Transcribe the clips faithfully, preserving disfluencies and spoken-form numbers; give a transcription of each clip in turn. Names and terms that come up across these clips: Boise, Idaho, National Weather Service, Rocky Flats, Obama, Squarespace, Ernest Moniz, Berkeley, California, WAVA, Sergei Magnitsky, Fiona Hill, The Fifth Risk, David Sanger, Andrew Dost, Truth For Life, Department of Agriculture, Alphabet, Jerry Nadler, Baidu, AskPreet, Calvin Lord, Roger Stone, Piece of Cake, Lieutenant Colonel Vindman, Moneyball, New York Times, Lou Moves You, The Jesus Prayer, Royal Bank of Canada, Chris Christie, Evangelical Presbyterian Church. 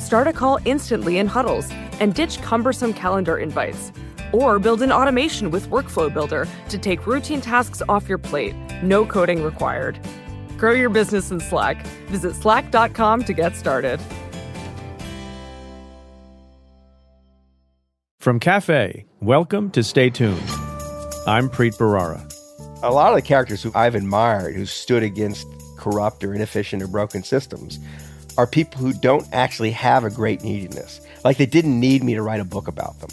Start a call instantly in huddles and ditch cumbersome calendar invites. Or build an automation with Workflow Builder to take routine tasks off your plate. No coding required. Grow your business in Slack. Visit slack dot com to get started. From Cafe, welcome to Stay Tuned. I'm Preet Bharara. A lot of the characters who I've admired, who stood against corrupt or inefficient or broken systems, are people who don't actually have a great neediness. Like, they didn't need me to write a book about them.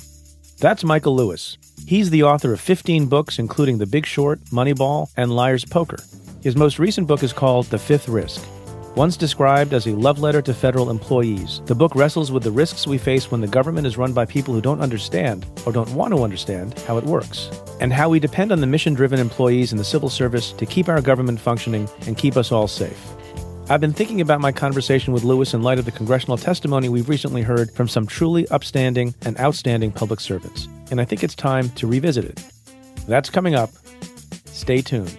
That's Michael Lewis. He's the author of fifteen books, including The Big Short, Moneyball, and Liar's Poker. His most recent book is called The Fifth Risk. Once described as a love letter to federal employees, the book wrestles with the risks we face when the government is run by people who don't understand or don't want to understand how it works, and how we depend on the mission-driven employees in the civil service to keep our government functioning and keep us all safe. I've been thinking about my conversation with Lewis in light of the congressional testimony we've recently heard from some truly upstanding and outstanding public servants, and I think it's time to revisit it. That's coming up. Stay tuned.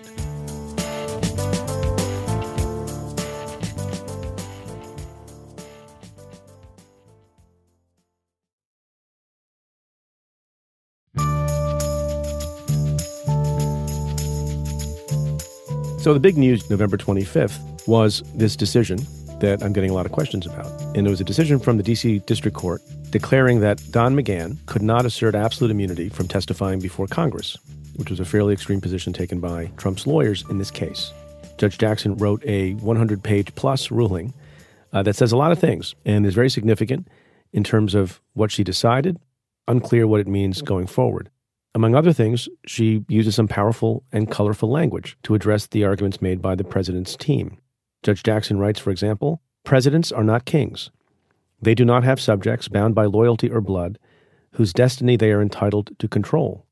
So the big news November twenty-fifth was this decision that I'm getting a lot of questions about. And it was a decision from the D C District Court declaring that Don McGahn could not assert absolute immunity from testifying before Congress, which was a fairly extreme position taken by Trump's lawyers in this case. Judge Jackson wrote a one hundred page plus ruling uh, that says a lot of things and is very significant in terms of what she decided, unclear what it means going forward. Among other things, she uses some powerful and colorful language to address the arguments made by the president's team. Judge Jackson writes, for example, "Presidents are not kings. They do not have subjects bound by loyalty or blood whose destiny they are entitled to control."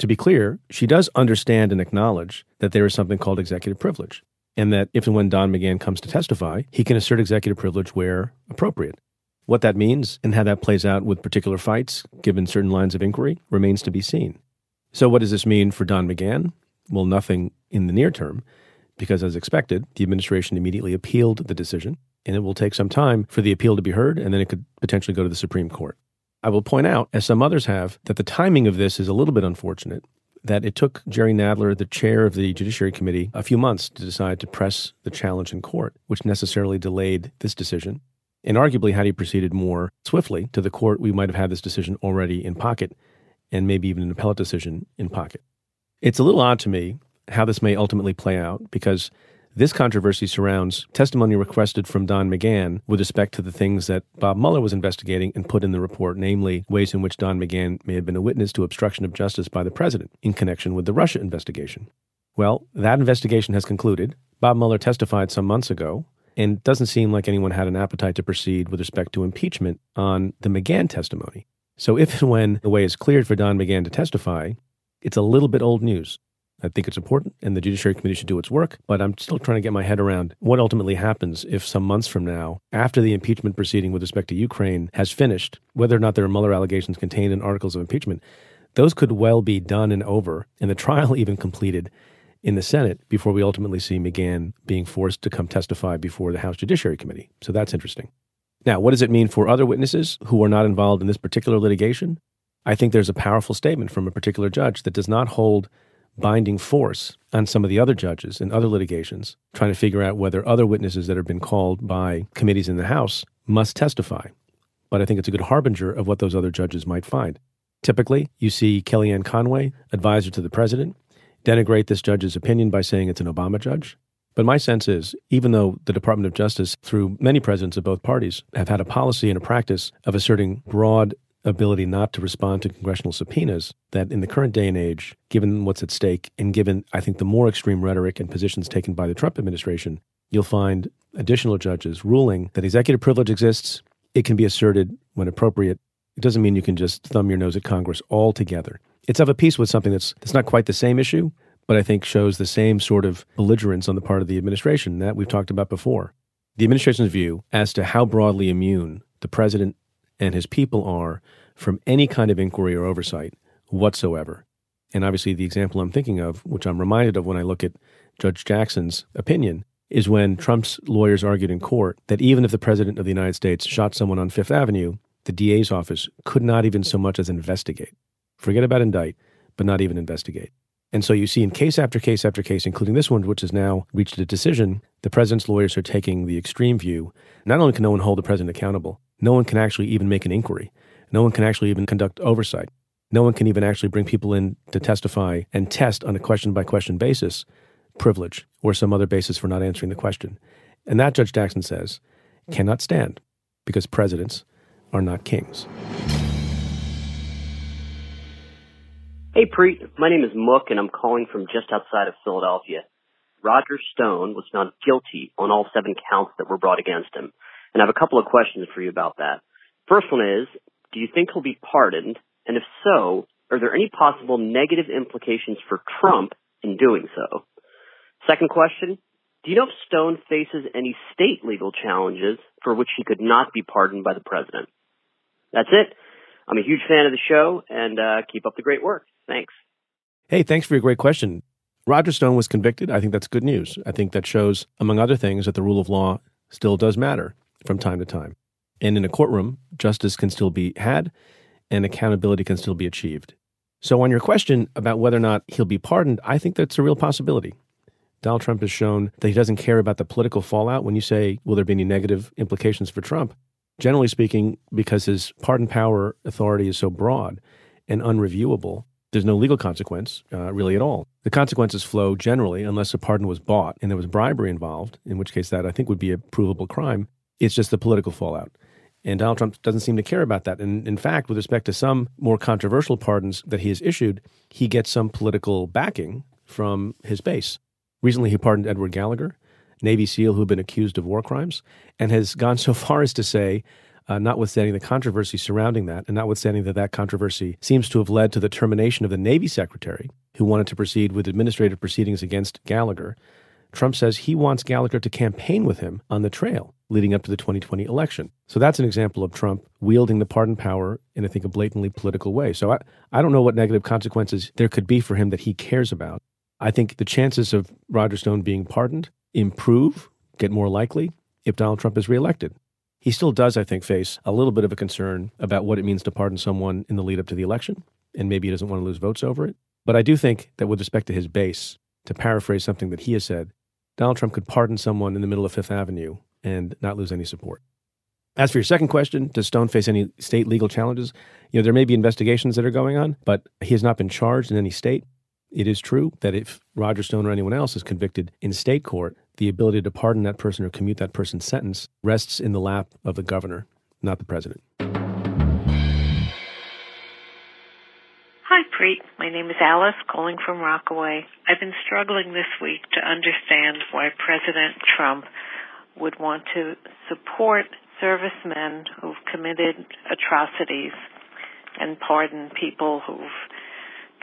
To be clear, she does understand and acknowledge that there is something called executive privilege, and that if and when Don McGahn comes to testify, he can assert executive privilege where appropriate. What that means and how that plays out with particular fights, given certain lines of inquiry, remains to be seen. So what does this mean for Don McGahn? Well, nothing in the near term, because as expected, the administration immediately appealed the decision, and it will take some time for the appeal to be heard, and then it could potentially go to the Supreme Court. I will point out, as some others have, that the timing of this is a little bit unfortunate, that it took Jerry Nadler, the chair of the Judiciary Committee, a few months to decide to press the challenge in court, which necessarily delayed this decision. And arguably, had he proceeded more swiftly to the court, we might have had this decision already in pocket, and maybe even an appellate decision in pocket. It's a little odd to me how this may ultimately play out, because this controversy surrounds testimony requested from Don McGahn with respect to the things that Bob Mueller was investigating and put in the report, namely ways in which Don McGahn may have been a witness to obstruction of justice by the president in connection with the Russia investigation. Well, that investigation has concluded. Bob Mueller testified some months ago, and it doesn't seem like anyone had an appetite to proceed with respect to impeachment on the McGahn testimony. So if and when the way is cleared for Don McGahn to testify, it's a little bit old news. I think it's important, and the Judiciary Committee should do its work, but I'm still trying to get my head around what ultimately happens if some months from now, after the impeachment proceeding with respect to Ukraine has finished, whether or not there are Mueller allegations contained in articles of impeachment. Those could well be done and over, and the trial even completed in the Senate before we ultimately see McGahn being forced to come testify before the House Judiciary Committee. So that's interesting. Now, what does it mean for other witnesses who are not involved in this particular litigation? I think there's a powerful statement from a particular judge that does not hold binding force on some of the other judges in other litigations, trying to figure out whether other witnesses that have been called by committees in the House must testify. but I think it's a good harbinger of what those other judges might find. Typically, you see Kellyanne Conway, advisor to the president, denigrate this judge's opinion by saying it's an Obama judge. But my sense is, even though the Department of Justice, through many presidents of both parties, have had a policy and a practice of asserting broad ability not to respond to congressional subpoenas, that in the current day and age, given what's at stake and given, I think, the more extreme rhetoric and positions taken by the Trump administration, you'll find additional judges ruling that executive privilege exists. It can be asserted when appropriate. It doesn't mean you can just thumb your nose at Congress altogether. It's of a piece with something that's, that's not quite the same issue, but I think shows the same sort of belligerence on the part of the administration that we've talked about before. The administration's view as to how broadly immune the president and his people are from any kind of inquiry or oversight whatsoever. And obviously the example I'm thinking of, which I'm reminded of when I look at Judge Jackson's opinion, is when Trump's lawyers argued in court that even if the president of the United States shot someone on Fifth Avenue, the D A's office could not even so much as investigate. Forget about indict, but not even investigate. And so you see in case after case after case, including this one, which has now reached a decision, the president's lawyers are taking the extreme view. Not only can no one hold the president accountable, no one can actually even make an inquiry. No one can actually even conduct oversight. No one can even actually bring people in to testify and test on a question-by-question basis privilege or some other basis for not answering the question. And that, Judge Jackson says, cannot stand because presidents are not kings. Hey, Preet. My name is Mook, and I'm calling from just outside of Philadelphia. Roger Stone was found guilty on all seven counts that were brought against him. And I have a couple of questions for you about that. First one is, do you think he'll be pardoned? And if so, are there any possible negative implications for Trump in doing so? Second question, do you know if Stone faces any state legal challenges for which he could not be pardoned by the president? That's it. I'm a huge fan of the show, and uh, keep up the great work. Thanks. Hey, thanks for your great question. Roger Stone was convicted. I think that's good news. I think that shows, among other things, that the rule of law still does matter from time to time. And in a courtroom, justice can still be had and accountability can still be achieved. So on your question about whether or not he'll be pardoned, I think that's a real possibility. Donald Trump has shown that he doesn't care about the political fallout when you say, will there be any negative implications for Trump? Generally speaking, because his pardon power authority is so broad and unreviewable, there's no legal consequence, uh, really at all. The consequences flow generally unless a pardon was bought and there was bribery involved, in which case that I think would be a provable crime. It's just the political fallout. And Donald Trump doesn't seem to care about that. And in fact, with respect to some more controversial pardons that he has issued, he gets some political backing from his base. Recently, he pardoned Edward Gallagher, Navy SEAL who had been accused of war crimes, and has gone so far as to say, Uh, notwithstanding the controversy surrounding that, and notwithstanding that that controversy seems to have led to the termination of the Navy Secretary, who wanted to proceed with administrative proceedings against Gallagher, Trump says he wants Gallagher to campaign with him on the trail leading up to the twenty twenty election. So that's an example of Trump wielding the pardon power in, I think, a blatantly political way. So I, I don't know what negative consequences there could be for him that he cares about. I think the chances of Roger Stone being pardoned improve, get more likely, if Donald Trump is reelected. He still does, I think, face a little bit of a concern about what it means to pardon someone in the lead up to the election, and maybe he doesn't want to lose votes over it. But I do think that with respect to his base, to paraphrase something that he has said, Donald Trump could pardon someone in the middle of Fifth Avenue and not lose any support. As for your second question, does Stone face any state legal challenges? You know, there may be investigations that are going on, but he has not been charged in any state. It is true that if Roger Stone or anyone else is convicted in state court, the ability to pardon that person or commute that person's sentence rests in the lap of the governor, not the president. Hi, Preet. My name is Alice, calling from Rockaway. I've been struggling this week to understand why President Trump would want to support servicemen who've committed atrocities and pardon people who've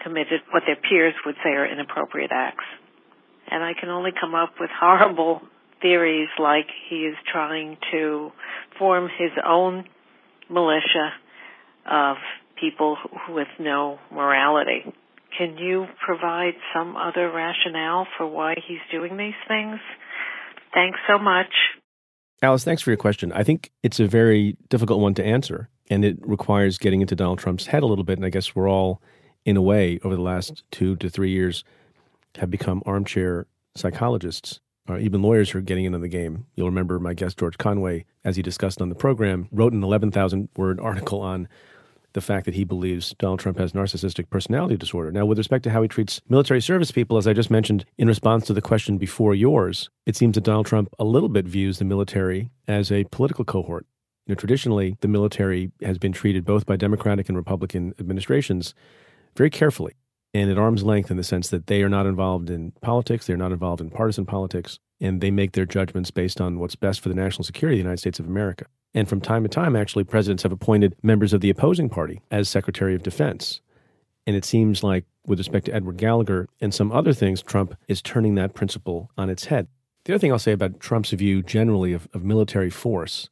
committed what their peers would say are inappropriate acts. And I can only come up with horrible theories like he is trying to form his own militia of people with no morality. Can you provide some other rationale for why he's doing these things? Thanks so much. Alice, thanks for your question. I think it's a very difficult one to answer, and it requires getting into Donald Trump's head a little bit. And I guess we're all, in a way, over the last two to three years, have become armchair psychologists. or even lawyers who are getting into the game. You'll remember my guest, George Conway, as he discussed on the program, wrote an eleven thousand word article on the fact that he believes Donald Trump has narcissistic personality disorder. Now, with respect to how he treats military service people, as I just mentioned in response to the question before yours, it seems that Donald Trump a little bit views the military as a political cohort. You know, traditionally, the military has been treated both by Democratic and Republican administrations very carefully and at arm's length in the sense that they are not involved in politics, they're not involved in partisan politics, and they make their judgments based on what's best for the national security of the United States of America. And from time to time, actually, presidents have appointed members of the opposing party as Secretary of Defense. And it seems like, with respect to Edward Gallagher and some other things, Trump is turning that principle on its head. The other thing I'll say about Trump's view generally of, of military force,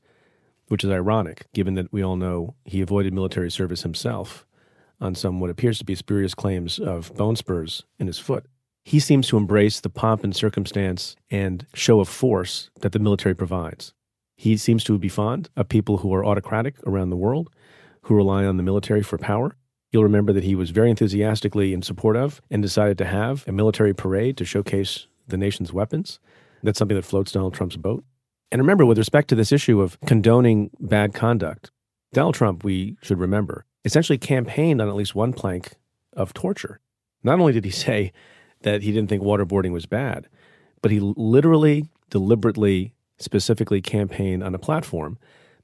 which is ironic, given that we all know he avoided military service himself on some what appears to be spurious claims of bone spurs in his foot. He seems to embrace the pomp and circumstance and show of force that the military provides. He seems to be fond of people who are autocratic around the world, who rely on the military for power. You'll remember that he was very enthusiastically in support of and decided to have a military parade to showcase the nation's weapons. That's something that floats Donald Trump's boat. And remember, with respect to this issue of condoning bad conduct, Donald Trump, we should remember, essentially campaigned on at least one plank of torture. Not only did he say that he didn't think waterboarding was bad, but he literally, deliberately, specifically campaign on a platform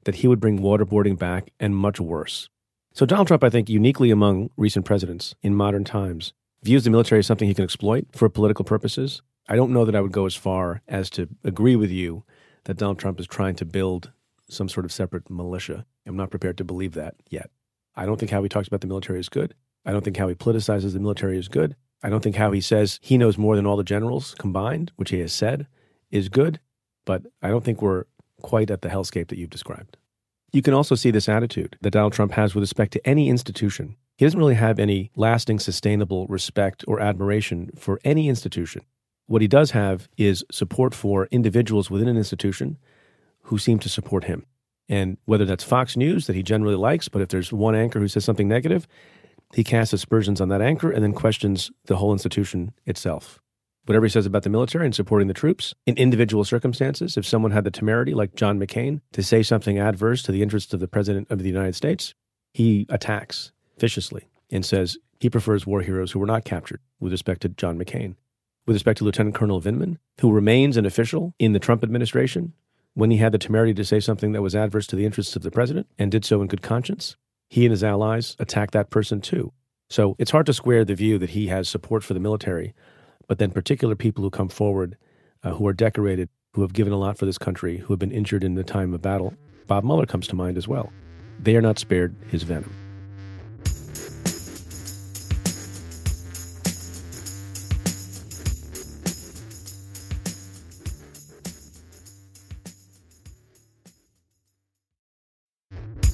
that he would bring waterboarding back and much worse. So Donald Trump, I think, uniquely among recent presidents in modern times, views the military as something he can exploit for political purposes. I don't know that I would go as far as to agree with you that Donald Trump is trying to build some sort of separate militia. I'm not prepared to believe that yet. I don't think how he talks about the military is good. I don't think how he politicizes the military is good. I don't think how he says he knows more than all the generals combined, which he has said, is good. But I don't think we're quite at the hellscape that you've described. You can also see this attitude that Donald Trump has with respect to any institution. He doesn't really have any lasting, sustainable respect or admiration for any institution. What he does have is support for individuals within an institution who seem to support him. And whether that's Fox News, that he generally likes, but if there's one anchor who says something negative, he casts aspersions on that anchor and then questions the whole institution itself. Whatever he says about the military and supporting the troops, in individual circumstances, if someone had the temerity, like John McCain, to say something adverse to the interests of the President of the United States, he attacks viciously and says he prefers war heroes who were not captured with respect to John McCain. With respect to Lieutenant Colonel Vindman, who remains an official in the Trump administration, when he had the temerity to say something that was adverse to the interests of the President and did so in good conscience, he and his allies attacked that person too. So it's hard to square the view that he has support for the military, but then particular people who come forward, uh, who are decorated, who have given a lot for this country, who have been injured in the time of battle. Bob Mueller comes to mind as well. They are not spared his venom.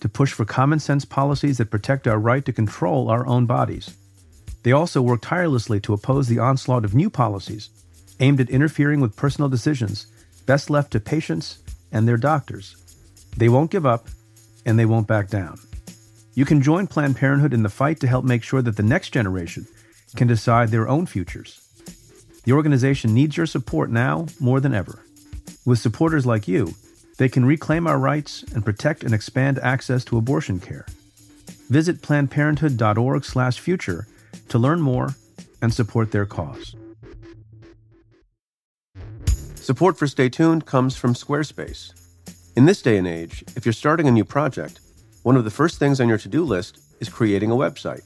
to push for common-sense policies that protect our right to control our own bodies. They also work tirelessly to oppose the onslaught of new policies aimed at interfering with personal decisions best left to patients and their doctors. They won't give up, and they won't back down. You can join Planned Parenthood in the fight to help make sure that the next generation can decide their own futures. The organization needs your support now more than ever. With supporters like you, they can reclaim our rights and protect and expand access to abortion care. Visit planned parenthood dot org slash future to learn more and support their cause. Support for Stay Tuned comes from Squarespace. In this day and age, if you're starting a new project, one of the first things on your to-do list is creating a website.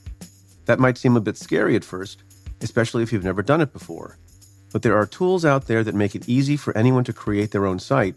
That might seem a bit scary at first, especially if you've never done it before. But there are tools out there that make it easy for anyone to create their own site,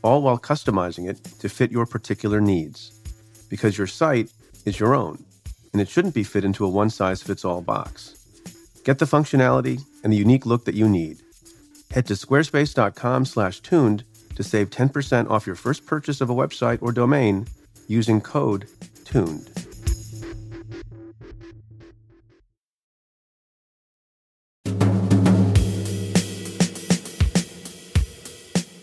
all while customizing it to fit your particular needs. Because your site is your own, and it shouldn't be fit into a one-size-fits-all box. Get the functionality and the unique look that you need. Head to squarespace.com slash tuned to save ten percent off your first purchase of a website or domain using code TUNED.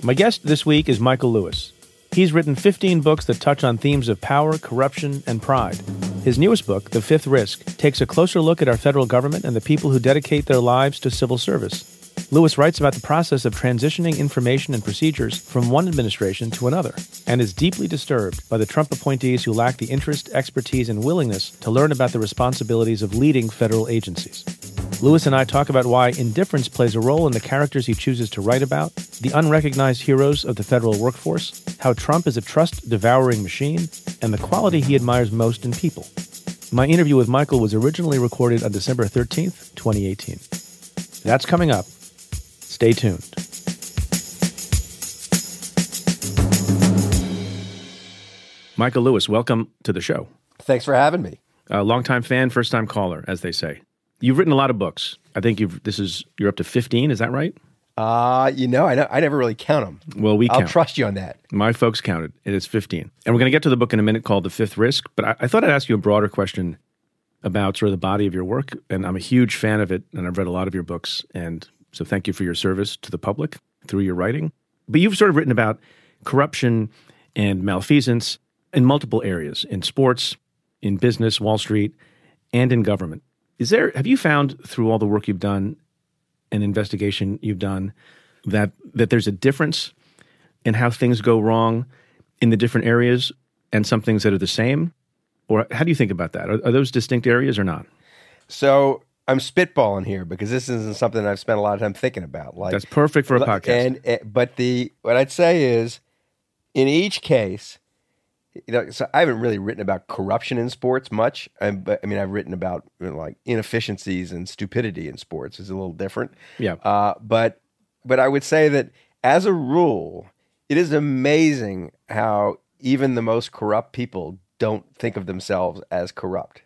My guest this week is Michael Lewis. He's written fifteen books that touch on themes of power, corruption, and pride. His newest book, The Fifth Risk, takes a closer look at our federal government and the people who dedicate their lives to civil service. Lewis writes about the process of transitioning information and procedures from one administration to another, and is deeply disturbed by the Trump appointees who lack the interest, expertise, and willingness to learn about the responsibilities of leading federal agencies. Lewis and I talk about why indifference plays a role in the characters he chooses to write about, the unrecognized heroes of the federal workforce, how Trump is a trust-devouring machine, and the quality he admires most in people. My interview with Michael was originally recorded on December thirteenth, twenty eighteen. That's coming up. Stay tuned. Michael Lewis, welcome to the show. Thanks for having me. A longtime fan, first-time caller, as they say. You've written a lot of books. I think you've. This is you're up to fifteen. Is that right? Uh, you know, I, I never really count them. Well, we. Count. I'll trust you on that. My folks counted. It is fifteen, and we're going to get to the book in a minute called "The Fifth Risk." But I, I thought I'd ask you a broader question about sort of the body of your work. And I'm a huge fan of it, and I've read a lot of your books. And so, thank you for your service to the public through your writing. But you've sort of written about corruption and malfeasance in multiple areas: in sports, in business, Wall Street, and in government. Is there, have you found through all the work you've done and investigation you've done that that there's a difference in how things go wrong in the different areas and some things that are the same? Or how do you think about that? Are, are those distinct areas or not? So I'm spitballing here because this isn't something I've spent a lot of time thinking about. Like, that's perfect for a podcast. And, and but the what I'd say is in each case, you know, so I haven't really written about corruption in sports much. I, I mean, I've written about, you know, like inefficiencies and stupidity in sports. It's a little different. Yeah. Uh, but but I would say that as a rule, it is amazing how even the most corrupt people don't think of themselves as corrupt.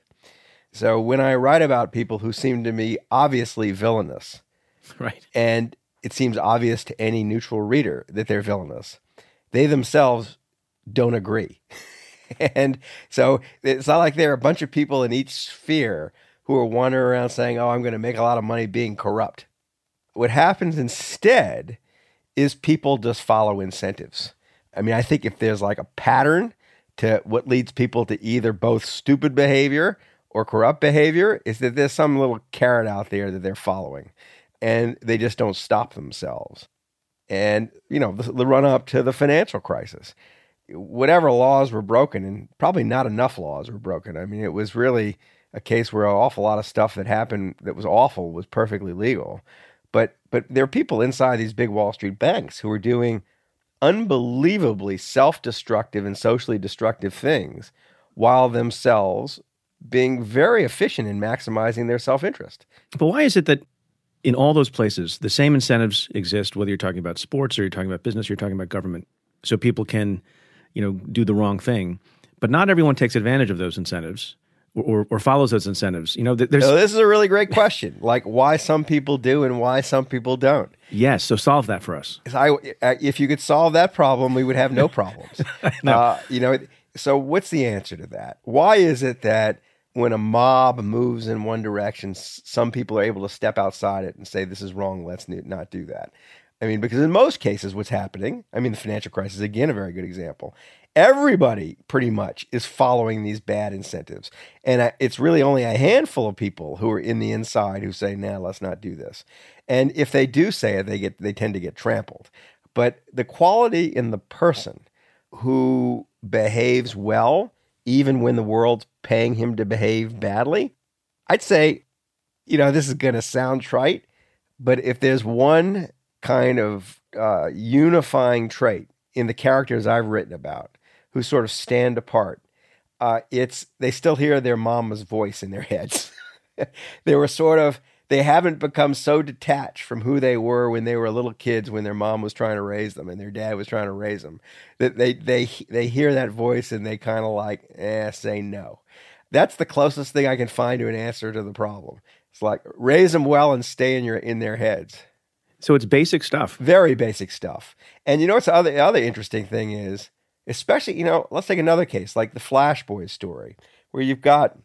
So when I write about people who seem to me obviously villainous, right, and it seems obvious to any neutral reader that they're villainous, they themselves don't agree. And so it's not like there are a bunch of people in each sphere who are wandering around saying, oh, I'm going to make a lot of money being corrupt. What happens instead is people just follow incentives. I mean, I think if there's like a pattern to what leads people to either both stupid behavior or corrupt behavior, is that there's some little carrot out there that they're following and they just don't stop themselves. And, you know, the, the run up to the financial crisis, whatever laws were broken, and probably not enough laws were broken. I mean, it was really a case where an awful lot of stuff that happened that was awful was perfectly legal. But but there are people inside these big Wall Street banks who are doing unbelievably self-destructive and socially destructive things while themselves being very efficient in maximizing their self-interest. But why is it that in all those places, the same incentives exist, whether you're talking about sports or you're talking about business or you're talking about government, so people can, you know, do the wrong thing? But not everyone takes advantage of those incentives or, or, or follows those incentives. You know, there's... No, this is a really great question, like why some people do and why some people don't. Yes, so solve that for us. I, if you could solve that problem, we would have no problems. No. Uh, you know, so what's the answer to that? Why is it that when a mob moves in one direction, some people are able to step outside it and say, this is wrong, let's not do that? I mean, because in most cases, what's happening, I mean, the financial crisis, again, a very good example. Everybody pretty much is following these bad incentives. And I, it's really only a handful of people who are in the inside who say, nah, let's not do this. And if they do say it, they get they tend to get trampled. But the quality in the person who behaves well, even when the world's paying him to behave badly, I'd say, you know, this is going to sound trite, but if there's one kind of uh, unifying trait in the characters I've written about, who sort of stand apart. Uh, it's they still hear their mama's voice in their heads. They were sort of, they haven't become so detached from who they were when they were little kids, when their mom was trying to raise them and their dad was trying to raise them, that they they they hear that voice and they kind of like, eh, say no. That's the closest thing I can find to an answer to the problem. It's like, raise them well and stay in your in their heads. So it's basic stuff. Very basic stuff. And you know what's the other, the other interesting thing is, especially, you know, let's take another case, like the Flash Boys story, where you've got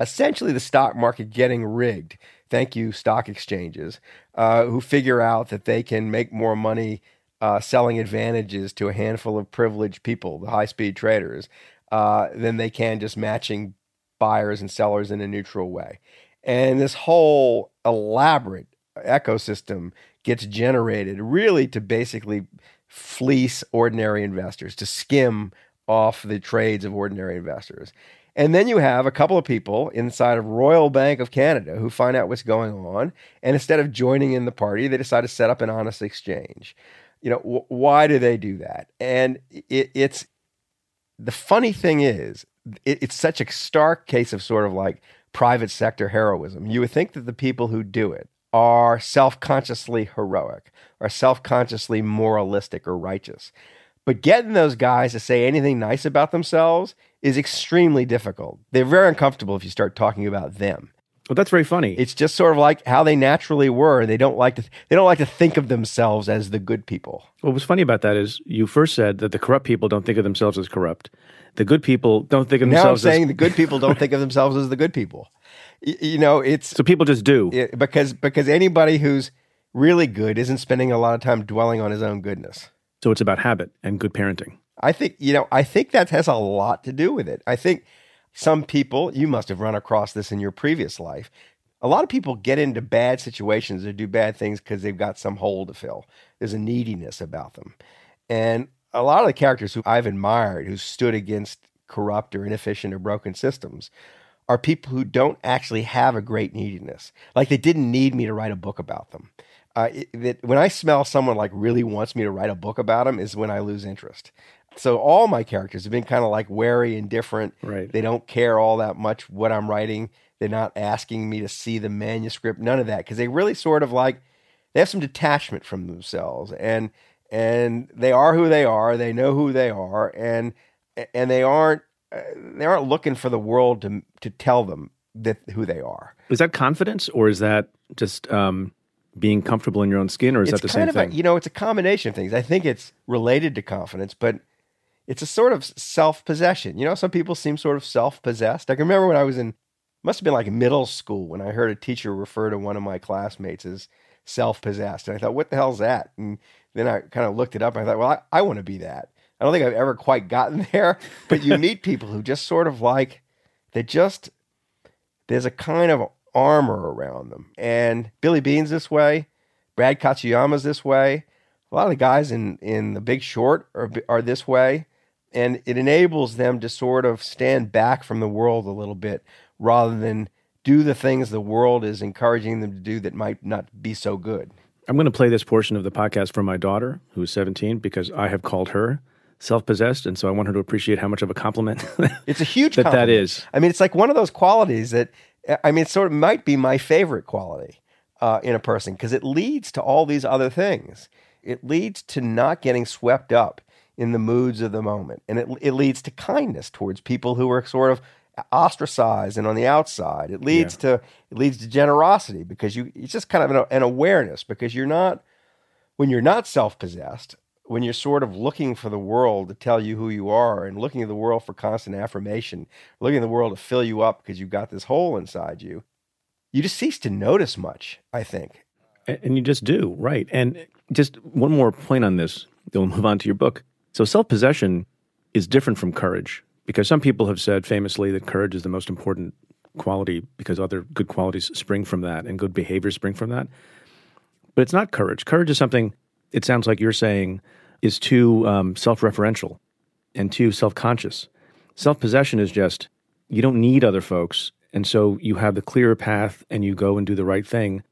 essentially the stock market getting rigged. Thank you, stock exchanges, uh, who figure out that they can make more money uh, selling advantages to a handful of privileged people, the high-speed traders, uh, than they can just matching buyers and sellers in a neutral way. And this whole elaborate ecosystem gets generated really to basically fleece ordinary investors, to skim off the trades of ordinary investors. And then you have a couple of people inside of Royal Bank of Canada who find out what's going on, and instead of joining in the party, they decide to set up an honest exchange. You know, wh- why do they do that? And it, it's the funny thing is, it, it's such a stark case of sort of like private sector heroism. You would think that the people who do it are self-consciously heroic, are self-consciously moralistic or righteous. But getting those guys to say anything nice about themselves is extremely difficult. They're very uncomfortable if you start talking about them. Well, that's very funny. It's just sort of like how they naturally were. They don't like to they don't like to think of themselves as the good people. Well, what's funny about that is you first said that the corrupt people don't think of themselves as corrupt. The good people don't think of now themselves as... Now I'm saying as... the good people don't think of themselves as the good people. Y- you know, it's... So people just do. It, because because anybody who's really good isn't spending a lot of time dwelling on his own goodness. So it's about habit and good parenting. I think, you know, I think that has a lot to do with it. I think some people, you must have run across this in your previous life. A lot of people get into bad situations or do bad things because they've got some hole to fill. There's a neediness about them. And a lot of the characters who I've admired, who stood against corrupt or inefficient or broken systems, are people who don't actually have a great neediness. Like they didn't need me to write a book about them. Uh, it, it, when I smell someone like really wants me to write a book about them is when I lose interest. So all my characters have been kind of like wary and different. Right. They don't care all that much what I'm writing. They're not asking me to see the manuscript, none of that. Because they really sort of like, they have some detachment from themselves. And and they are who they are. They know who they are. And and they aren't they aren't looking for the world to to tell them that who they are. Is that confidence or is that just... Um... being comfortable in your own skin, or is it's that the kind same of a, thing? You know, it's a combination of things. I think it's related to confidence, but it's a sort of self-possession. You know, some people seem sort of self-possessed. I can remember when I was in, must have been like middle school, when I heard a teacher refer to one of my classmates as self-possessed. And I thought, what the hell's that? And then I kind of looked it up. And I thought, well, I, I want to be that. I don't think I've ever quite gotten there, but you meet people who just sort of like, they just, there's a kind of armor around them. And Billy Bean's this way, Brad Katsuyama's this way, a lot of the guys in, in The Big Short are, are this way, and it enables them to sort of stand back from the world a little bit rather than do the things the world is encouraging them to do that might not be so good. I'm going to play this portion of the podcast for my daughter, who's seventeen, because I have called her self-possessed, and so I want her to appreciate how much of a compliment it's a huge that compliment. That is. I mean, it's like one of those qualities that I mean, it sort of might be my favorite quality uh, in a person because it leads to all these other things. It leads to not getting swept up in the moods of the moment. And it it leads to kindness towards people who are sort of ostracized and on the outside. It leads yeah. to it leads to generosity because you it's just kind of an, an awareness because you're not, when you're not self-possessed, when you're sort of looking for the world to tell you who you are and looking at the world for constant affirmation, looking at the world to fill you up because you've got this hole inside you, you just cease to notice much, I think. And you just do, right. And just one more point on this, then we'll move on to your book. So self-possession is different from courage because some people have said famously that courage is the most important quality because other good qualities spring from that and good behaviors spring from that. But it's not courage. Courage is something... it sounds like you're saying, is too um, self-referential and too self-conscious. Self-possession is just, you don't need other folks, and so you have the clearer path and you go and do the right thing,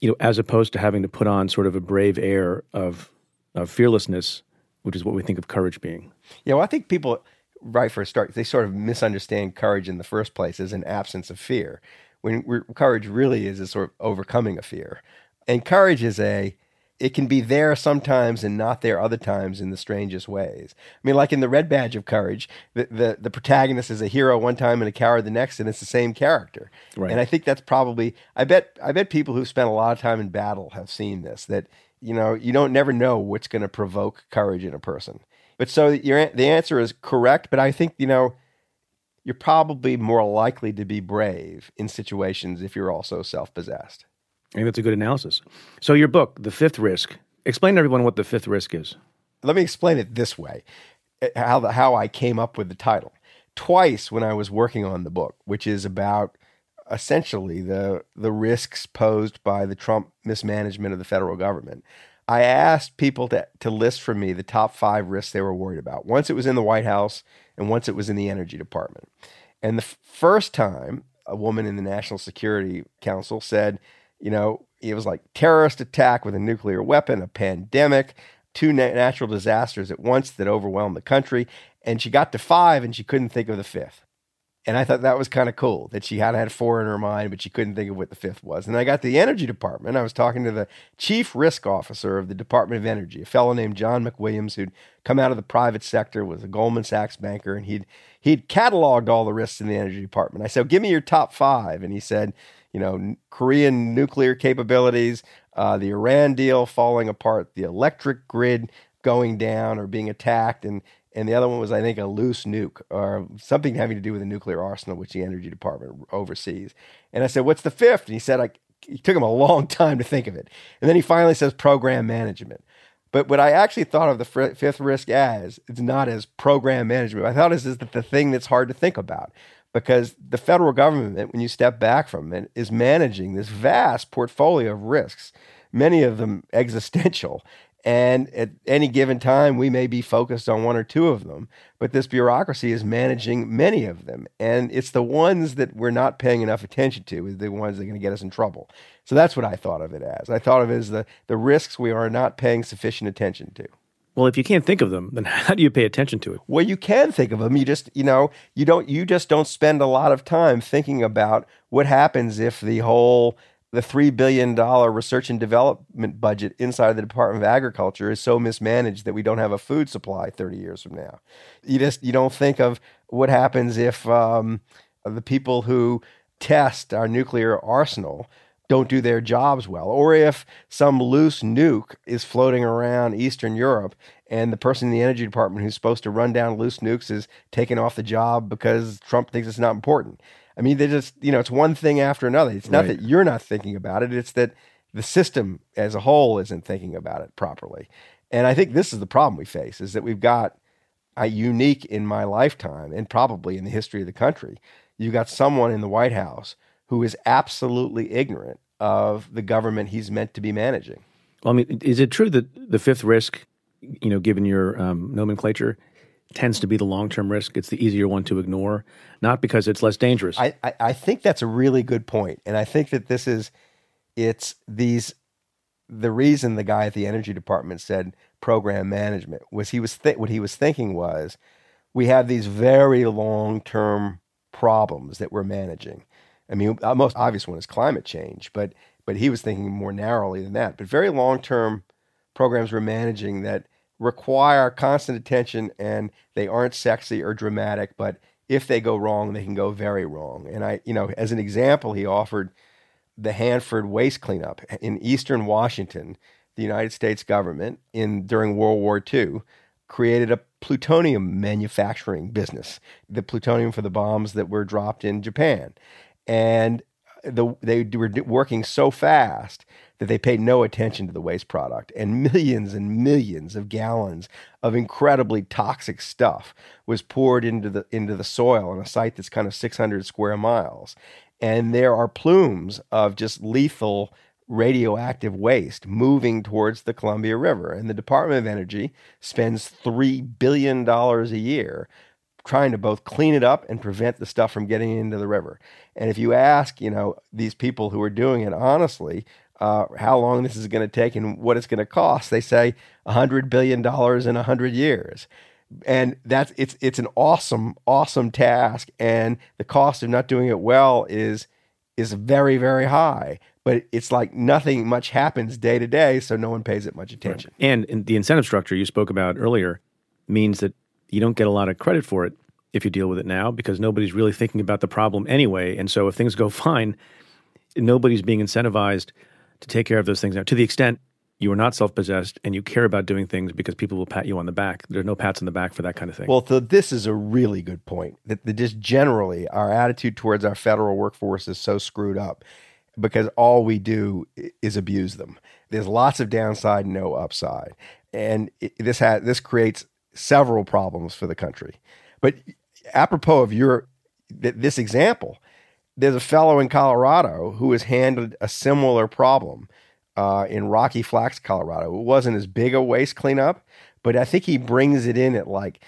you know, as opposed to having to put on sort of a brave air of, of fearlessness, which is what we think of courage being. Yeah, well, I think people, right for a start, they sort of misunderstand courage in the first place as an absence of fear, when we're, courage really is a sort of overcoming a fear. And courage is a, it can be there sometimes and not there other times in the strangest ways. I mean, like in The Red Badge of Courage, the, the, the protagonist is a hero one time and a coward the next, and it's the same character. Right. And I think that's probably, I bet I bet people who spent a lot of time in battle have seen this, that, you know, you don't never know what's going to provoke courage in a person. But so your, the answer is correct, but I think, you know, you're probably more likely to be brave in situations if you're also self-possessed. I think that's a good analysis. So your book, The Fifth Risk, explain to everyone what The Fifth Risk is. Let me explain it this way, how, the, how I came up with the title. Twice when I was working on the book, which is about essentially the, the risks posed by the Trump mismanagement of the federal government, I asked people to, to list for me the top five risks they were worried about. Once it was in the White House and once it was in the Energy Department. And the f- first time, a woman in the National Security Council said, you know, it was like terrorist attack with a nuclear weapon, a pandemic, two na- natural disasters at once that overwhelmed the country. And she got to five and she couldn't think of the fifth. And I thought that was kind of cool that she had had four in her mind, but she couldn't think of what the fifth was. And I got to the Energy Department. I was talking to the chief risk officer of the Department of Energy, a fellow named John McWilliams, who'd come out of the private sector, was a Goldman Sachs banker, and he'd he'd cataloged all the risks in the Energy Department. I said, give me your top five. And he said, you know, Korean nuclear capabilities, uh, the Iran deal falling apart, the electric grid going down or being attacked, and and the other one was, I think, a loose nuke or something having to do with a nuclear arsenal, which the Energy Department oversees. And I said, what's the fifth? And he said, I, it took him a long time to think of it. And then he finally says program management. But what I actually thought of the fr- fifth risk as, it's not as program management. I thought it is the thing that's hard to think about. Because the federal government, when you step back from it, is managing this vast portfolio of risks, many of them existential. And at any given time, we may be focused on one or two of them. But this bureaucracy is managing many of them. And it's the ones that we're not paying enough attention to is the ones that are going to get us in trouble. So that's what I thought of it as. I thought of it as the, the risks we are not paying sufficient attention to. Well, if you can't think of them, then how do you pay attention to it? Well, you can think of them. You just, you know, you don't, you just don't spend a lot of time thinking about what happens if the whole, the three billion dollars research and development budget inside the Department of Agriculture is so mismanaged that we don't have a food supply thirty years from now. You just, you don't think of what happens if um, the people who test our nuclear arsenal don't do their jobs well, or if some loose nuke is floating around Eastern Europe and the person in the Energy Department who's supposed to run down loose nukes is taken off the job because Trump thinks it's not important. I mean, they just, you know, it's one thing after another. It's not right. That you're not thinking about it. It's that the system as a whole isn't thinking about it properly. And I think this is the problem we face, is that we've got a unique in my lifetime and probably in the history of the country, you've got someone in the White House who is absolutely ignorant of the government he's meant to be managing. Well, I mean, is it true that the fifth risk, you know, given your um, nomenclature, tends to be the long-term risk? It's the easier one to ignore, not because it's less dangerous. I, I, I think that's a really good point. And I think that this is, it's these, the reason the guy at the Energy Department said program management was he was, th- what he was thinking was, we have these very long-term problems that we're managing. I mean, the most obvious one is climate change, but but he was thinking more narrowly than that. But very long-term programs we're managing that require constant attention, and they aren't sexy or dramatic, but if they go wrong, they can go very wrong. And I, you know, as an example, he offered the Hanford Waste Cleanup in eastern Washington. The United States government in during World War Two created a plutonium manufacturing business, the plutonium for the bombs that were dropped in Japan. And the, they were working so fast that they paid no attention to the waste product. And millions and millions of gallons of incredibly toxic stuff was poured into the into the soil on a site that's kind of six hundred square miles. And there are plumes of just lethal radioactive waste moving towards the Columbia River. And the Department of Energy spends three billion dollars a year trying to both clean it up and prevent the stuff from getting into the river. And if you ask, you know, these people who are doing it honestly, uh, how long this is going to take and what it's going to cost, they say one hundred billion dollars in one hundred years. And that's it's it's an awesome, awesome task. And the cost of not doing it well is is very, very high. But it's like nothing much happens day to day, so no one pays it much attention. Right. And, and the incentive structure you spoke about earlier means that you don't get a lot of credit for it if you deal with it now, because nobody's really thinking about the problem anyway. And so if things go fine, nobody's being incentivized to take care of those things now, to the extent you are not self-possessed and you care about doing things because people will pat you on the back. There's no pats on the back for that kind of thing. Well, so this is a really good point, that, that just generally our attitude towards our federal workforce is so screwed up because all we do is abuse them. There's lots of downside, no upside. And it, this ha- this creates several problems for the country. But apropos of your th- this example, there's a fellow in Colorado who has handled a similar problem. Uh, in Rocky Flats, Colorado. It wasn't as big a waste cleanup, but I think he brings it in at like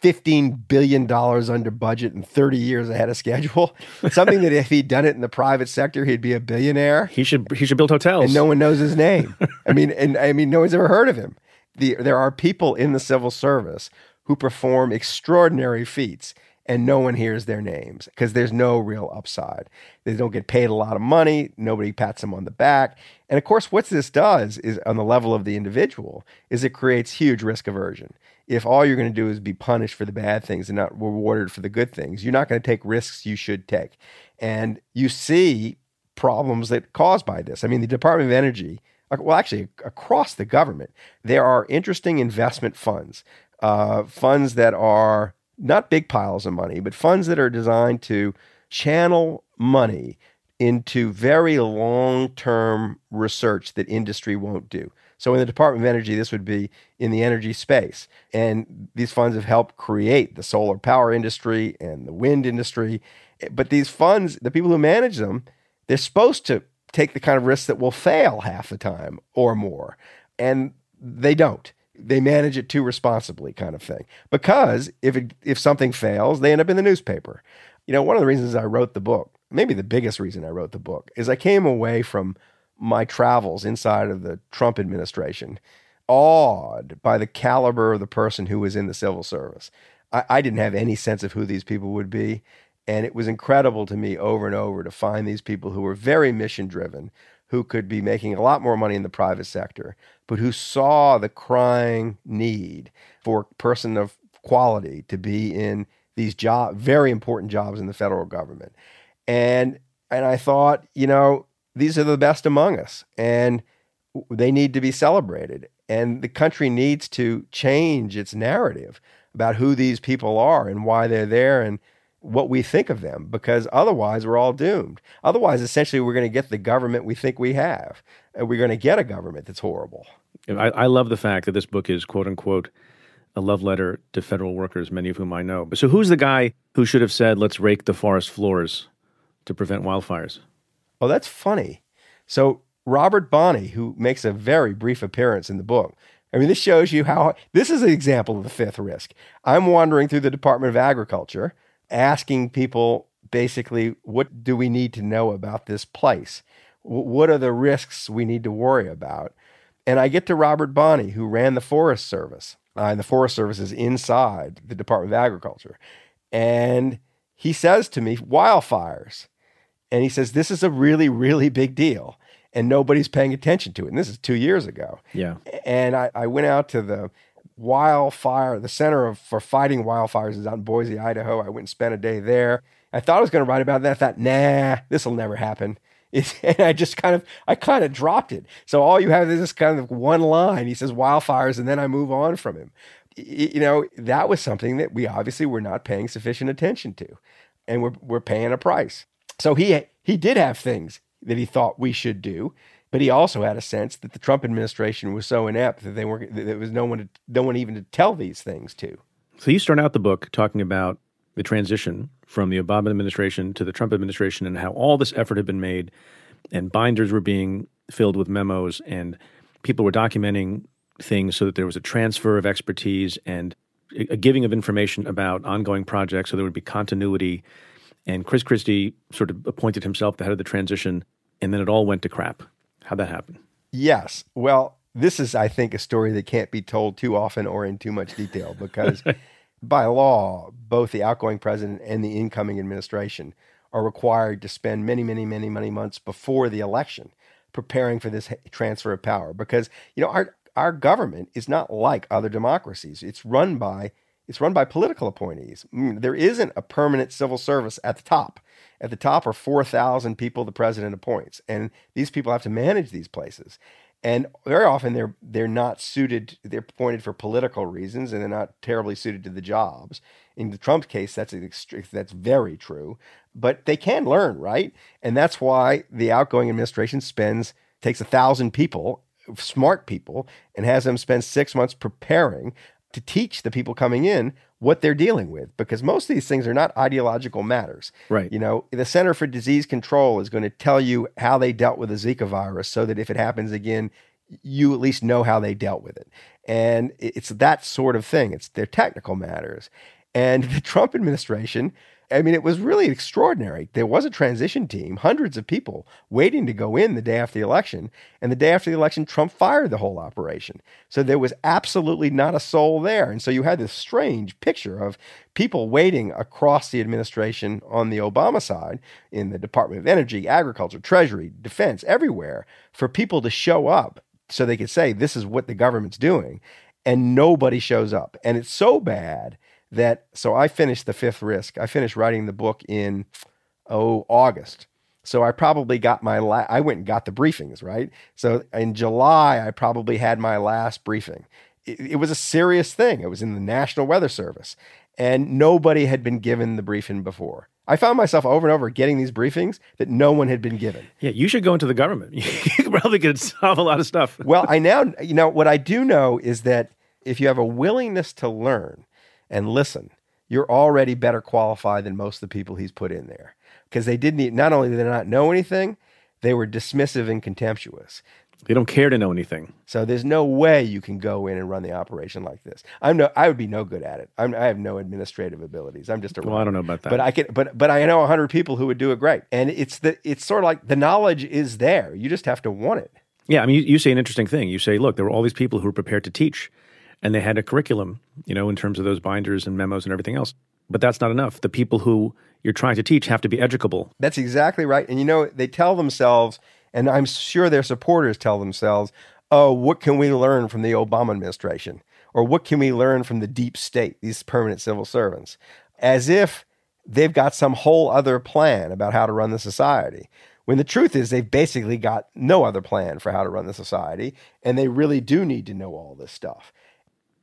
fifteen billion dollars under budget and thirty years ahead of schedule. Something that if he'd done it in the private sector, he'd be a billionaire. He should he should build hotels. And no one knows his name. I mean, and I mean, no one's ever heard of him. The, there are people in the civil service who perform extraordinary feats and no one hears their names because there's no real upside. They don't get paid a lot of money. Nobody pats them on the back. And of course, what this does is, on the level of the individual, is it creates huge risk aversion. If all you're going to do is be punished for the bad things and not rewarded for the good things, you're not going to take risks you should take. And you see problems that are caused by this. I mean, the Department of Energy, well, actually, across the government, there are interesting investment funds, uh, funds that are not big piles of money, but funds that are designed to channel money into very long-term research that industry won't do. So in the Department of Energy, this would be in the energy space. And these funds have helped create the solar power industry and the wind industry. But these funds, the people who manage them, they're supposed to take the kind of risks that will fail half the time or more. And they don't. They manage it too responsibly, kind of thing. Because if it, if something fails, they end up in the newspaper. You know, one of the reasons I wrote the book, maybe the biggest reason I wrote the book, is I came away from my travels inside of the Trump administration awed by the caliber of the person who was in the civil service. I, I didn't have any sense of who these people would be. And it was incredible to me over and over to find these people who were very mission-driven, who could be making a lot more money in the private sector, but who saw the crying need for a person of quality to be in these job, very important jobs in the federal government. And and I thought, you know, these are the best among us, and they need to be celebrated. And the country needs to change its narrative about who these people are and why they're there and what we think of them, because otherwise we're all doomed. Otherwise, essentially, we're going to get the government we think we have, and we're going to get a government that's horrible. I, I love the fact that this book is, quote unquote, a love letter to federal workers, many of whom I know. But so who's the guy who should have said, let's rake the forest floors to prevent wildfires? Oh, that's funny. So Robert Bonney, who makes a very brief appearance in the book, I mean, this shows you how, this is an example of the fifth risk. I'm wandering through the Department of Agriculture, asking people basically, what do we need to know about this place? W- what are the risks we need to worry about? And I get to Robert Bonney, who ran the Forest Service, uh, and the Forest Service is inside the Department of Agriculture. And he says to me, wildfires. And he says, this is a really, really big deal. And nobody's paying attention to it. And this is two years ago. Yeah. And I, I went out to the wildfire, the Center of, for Fighting Wildfires is out in Boise, Idaho. I went and spent a day there. I thought I was going to write about that. I thought, nah, this will never happen. It's, and I just kind of, I kind of dropped it. So all you have is this kind of one line. He says wildfires, and then I move on from him. You know, that was something that we obviously were not paying sufficient attention to, and we're we're paying a price. So he he did have things that he thought we should do. But he also had a sense that the Trump administration was so inept that they weren't, that there was no one, to, no one even to tell these things to. So you start out the book talking about the transition from the Obama administration to the Trump administration and how all this effort had been made, and binders were being filled with memos, and people were documenting things so that there was a transfer of expertise and a giving of information about ongoing projects so there would be continuity. And Chris Christie sort of appointed himself the head of the transition, and then it all went to crap. How'd that happen? Yes. Well, this is, I think, a story that can't be told too often or in too much detail because by law, both the outgoing president and the incoming administration are required to spend many, many, many, many months before the election preparing for this transfer of power because, you know, our our government is not like other democracies. It's run by it's run by political appointees. There isn't a permanent civil service at the top. At the top are four thousand people the president appoints, and these people have to manage these places. And very often they're they're not suited, they're appointed for political reasons, and they're not terribly suited to the jobs. In the Trump case, that's an ext- that's very true. But they can learn, right? And that's why the outgoing administration spends, takes a thousand people, smart people, and has them spend six months preparing to teach the people coming in what they're dealing with, because most of these things are not ideological matters. Right. You know, the Center for Disease Control is going to tell you how they dealt with the Zika virus so that if it happens again, you at least know how they dealt with it. And it's that sort of thing. It's their technical matters. And the Trump administration, I mean, it was really extraordinary. There was a transition team, hundreds of people waiting to go in the day after the election. And the day after the election, Trump fired the whole operation. So there was absolutely not a soul there. And so you had this strange picture of people waiting across the administration on the Obama side in the Department of Energy, Agriculture, Treasury, Defense, everywhere for people to show up so they could say, this is what the government's doing. And nobody shows up. And it's so bad that, so I finished The Fifth Risk. I finished writing the book in, oh, August. So I probably got my, la- I went and got the briefings, right? So in July, I probably had my last briefing. It, it was a serious thing. It was in the National Weather Service. And nobody had been given the briefing before. I found myself over and over getting these briefings that no one had been given. Yeah, you should go into the government. You probably could solve a lot of stuff. Well, I now, you know, what I do know is that if you have a willingness to learn and listen, you're already better qualified than most of the people he's put in there. Because they didn't, not only did they not know anything, they were dismissive and contemptuous. They don't care to know anything. So there's no way you can go in and run the operation like this. I'm no, I would be no good at it. I'm, I have no administrative abilities. I'm just a. Well, runner. I don't know about that. But I could, but but I know a hundred people who would do it great. And it's the, it's sort of like the knowledge is there. You just have to want it. Yeah, I mean, you, you say an interesting thing. You say, look, there were all these people who were prepared to teach. And they had a curriculum, you know, in terms of those binders and memos and everything else. But that's not enough. The people who you're trying to teach have to be educable. That's exactly right. And, you know, they tell themselves, and I'm sure their supporters tell themselves, oh, what can we learn from the Obama administration? Or what can we learn from the deep state, these permanent civil servants? As if they've got some whole other plan about how to run the society. When the truth is they've basically got no other plan for how to run the society. And they really do need to know all this stuff.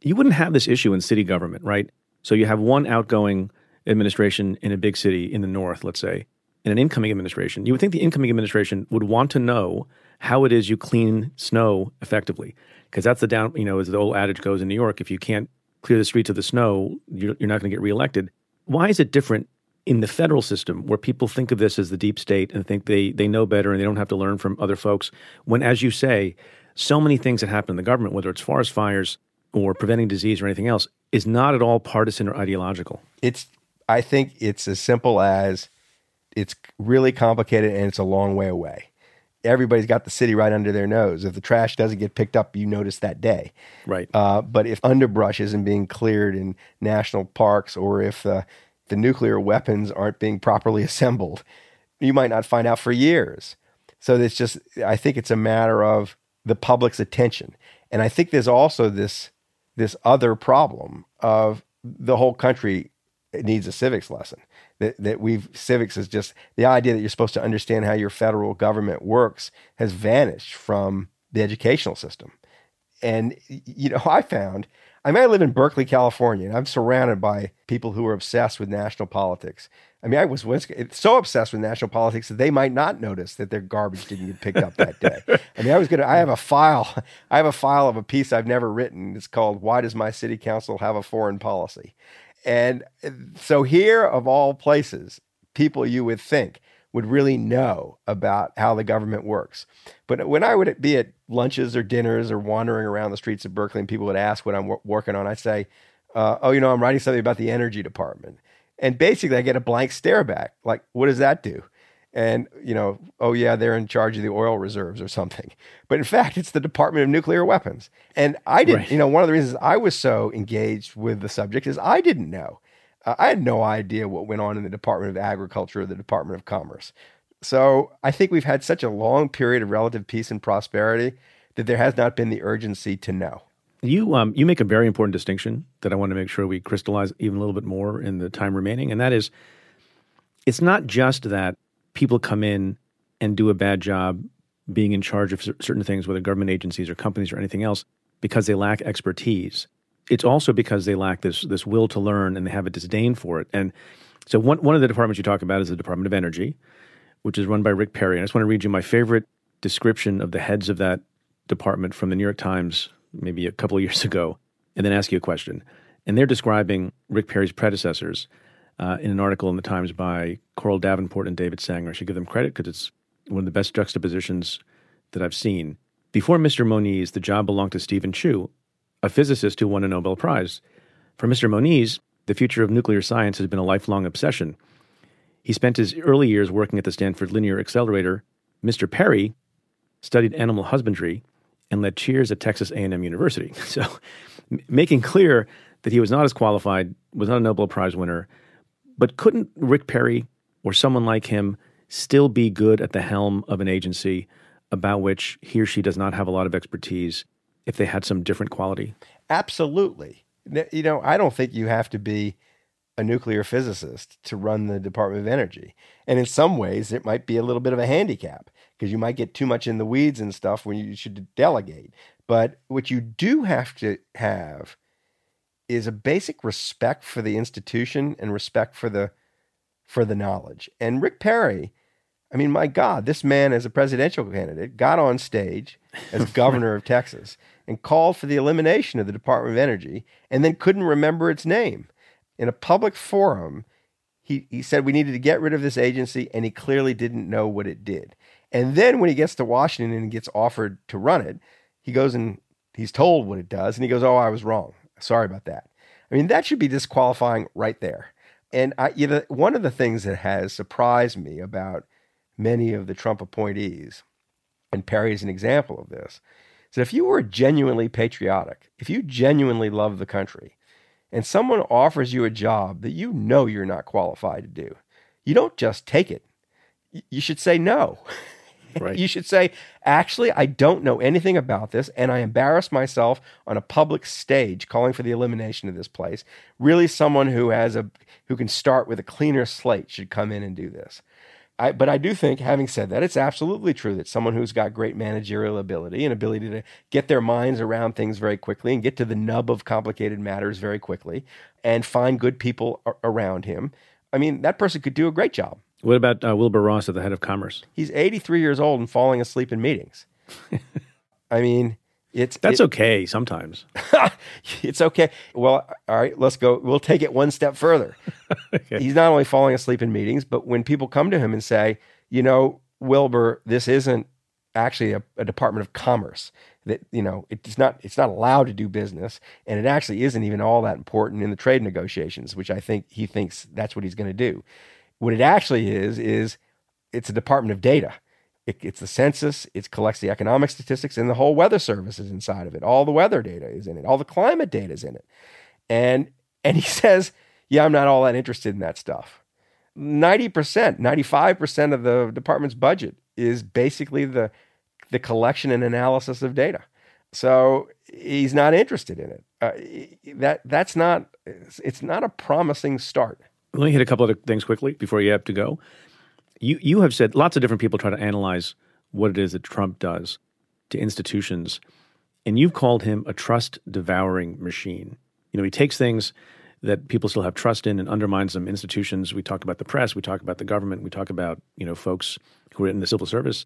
You wouldn't have this issue in city government, right? So you have one outgoing administration in a big city in the north, let's say, and an incoming administration. You would think the incoming administration would want to know how it is you clean snow effectively, because that's the down, you know, as the old adage goes in New York, if you can't clear the streets of the snow, you're, you're not going to get reelected. Why is it different in the federal system where people think of this as the deep state and think they they know better and they don't have to learn from other folks when, as you say, so many things that happen in the government, whether it's forest fires or preventing disease or anything else, is not at all partisan or ideological? It's, I think it's as simple as it's really complicated and it's a long way away. Everybody's got the city right under their nose. If the trash doesn't get picked up, you notice that day. Right. Uh, but if underbrush isn't being cleared in national parks, or if uh, the nuclear weapons aren't being properly assembled, you might not find out for years. So it's just, I think it's a matter of the public's attention. And I think there's also this this other problem of the whole country needs a civics lesson, that that we've, civics is just, the idea that you're supposed to understand how your federal government works has vanished from the educational system. And, you know, I found, I mean, I live in Berkeley, California, and I'm surrounded by people who are obsessed with national politics. I mean, I was so obsessed with national politics that they might not notice that their garbage didn't get picked up that day. I mean, I was going to, I have a file, I have a file of a piece I've never written. It's called, Why Does My City Council Have a Foreign Policy? And so here, of all places, people you would think would really know about how the government works. But when I would be at lunches or dinners or wandering around the streets of Berkeley and people would ask what I'm w- working on, I'd say, uh, oh, you know, I'm writing something about the energy department. And basically, I get a blank stare back. Like, what does that do? and, you know, oh yeah, they're in charge of the oil reserves or something. But in fact, it's the Department of Nuclear Weapons. And I didn't, right. you know, one of the reasons I was so engaged with the subject is I didn't know. Uh, I had no idea what went on in the Department of Agriculture or the Department of Commerce. So I think we've had such a long period of relative peace and prosperity that there has not been the urgency to know. You, um, you make a very important distinction that I want to make sure we crystallize even a little bit more in the time remaining, and that is, it's not just that people come in and do a bad job being in charge of certain things, whether government agencies or companies or anything else, because they lack expertise. It's also because they lack this this will to learn, and they have a disdain for it. And so one, one of the departments you talk about is the Department of Energy, which is run by Rick Perry. And I just want to read you my favorite description of the heads of that department from the New York Times maybe a couple of years ago, and then ask you a question. And they're describing Rick Perry's predecessors uh, in an article in the Times by Coral Davenport and David Sanger. I should give them credit because it's one of the best juxtapositions that I've seen. Before Mister Moniz, the job belonged to Stephen Chu, a physicist who won a Nobel Prize. For Mister Moniz, the future of nuclear science has been a lifelong obsession. He spent his early years working at the Stanford Linear Accelerator. Mister Perry studied animal husbandry and led cheers at Texas A and M University. So making clear that he was not as qualified, was not a Nobel Prize winner, but couldn't Rick Perry or someone like him still be good at the helm of an agency about which he or she does not have a lot of expertise if they had some different quality? Absolutely. You know, I don't think you have to be a nuclear physicist to run the Department of Energy. And in some ways, it might be a little bit of a handicap, because you might get too much in the weeds and stuff when you should delegate. But what you do have to have is a basic respect for the institution and respect for the for the knowledge. And Rick Perry, I mean, my God, this man as a presidential candidate got on stage as governor of Texas and called for the elimination of the Department of Energy and then couldn't remember its name. In a public forum, he, he said we needed to get rid of this agency, and he clearly didn't know what it did. And then when he gets to Washington and gets offered to run it, he goes and he's told what it does, and he goes, oh, I was wrong. Sorry about that. I mean, that should be disqualifying right there. And I, you know, one of the things that has surprised me about many of the Trump appointees, and Perry is an example of this, is that if you were genuinely patriotic, if you genuinely love the country, and someone offers you a job that you know you're not qualified to do, you don't just take it. You should say no. Right. You should say, actually, I don't know anything about this, and I embarrassed myself on a public stage calling for the elimination of this place. Really, someone who has a who can start with a cleaner slate should come in and do this. I, but I do think, having said that, it's absolutely true that someone who's got great managerial ability and ability to get their minds around things very quickly and get to the nub of complicated matters very quickly and find good people ar- around him, I mean, that person could do a great job. What about uh, Wilbur Ross at the head of Commerce? He's eighty-three years old and falling asleep in meetings. I mean, it's... That's it, okay sometimes. It's okay. Well, all right, let's go. We'll take it one step further. Okay. He's not only falling asleep in meetings, but when people come to him and say, you know, Wilbur, this isn't actually a, a Department of Commerce. That, you know, it's not it's not allowed to do business, and it actually isn't even all that important in the trade negotiations, which I think he thinks that's what he's going to do. What it actually is, is it's a department of data. It, it's the census, it collects the economic statistics, and the whole weather service is inside of it. All the weather data is in it. All the climate data is in it. And and he says, yeah, I'm not all that interested in that stuff. ninety percent, ninety-five percent of the department's budget is basically the, the collection and analysis of data. So he's not interested in it. Uh, that that's not, it's not a promising start. Let me hit a couple other things quickly before you have to go. You you have said lots of different people try to analyze what it is that Trump does to institutions, and you've called him a trust-devouring machine. You know, he takes things that people still have trust in and undermines them. Institutions, we talk about the press, we talk about the government, we talk about, you know, folks who are in the civil service.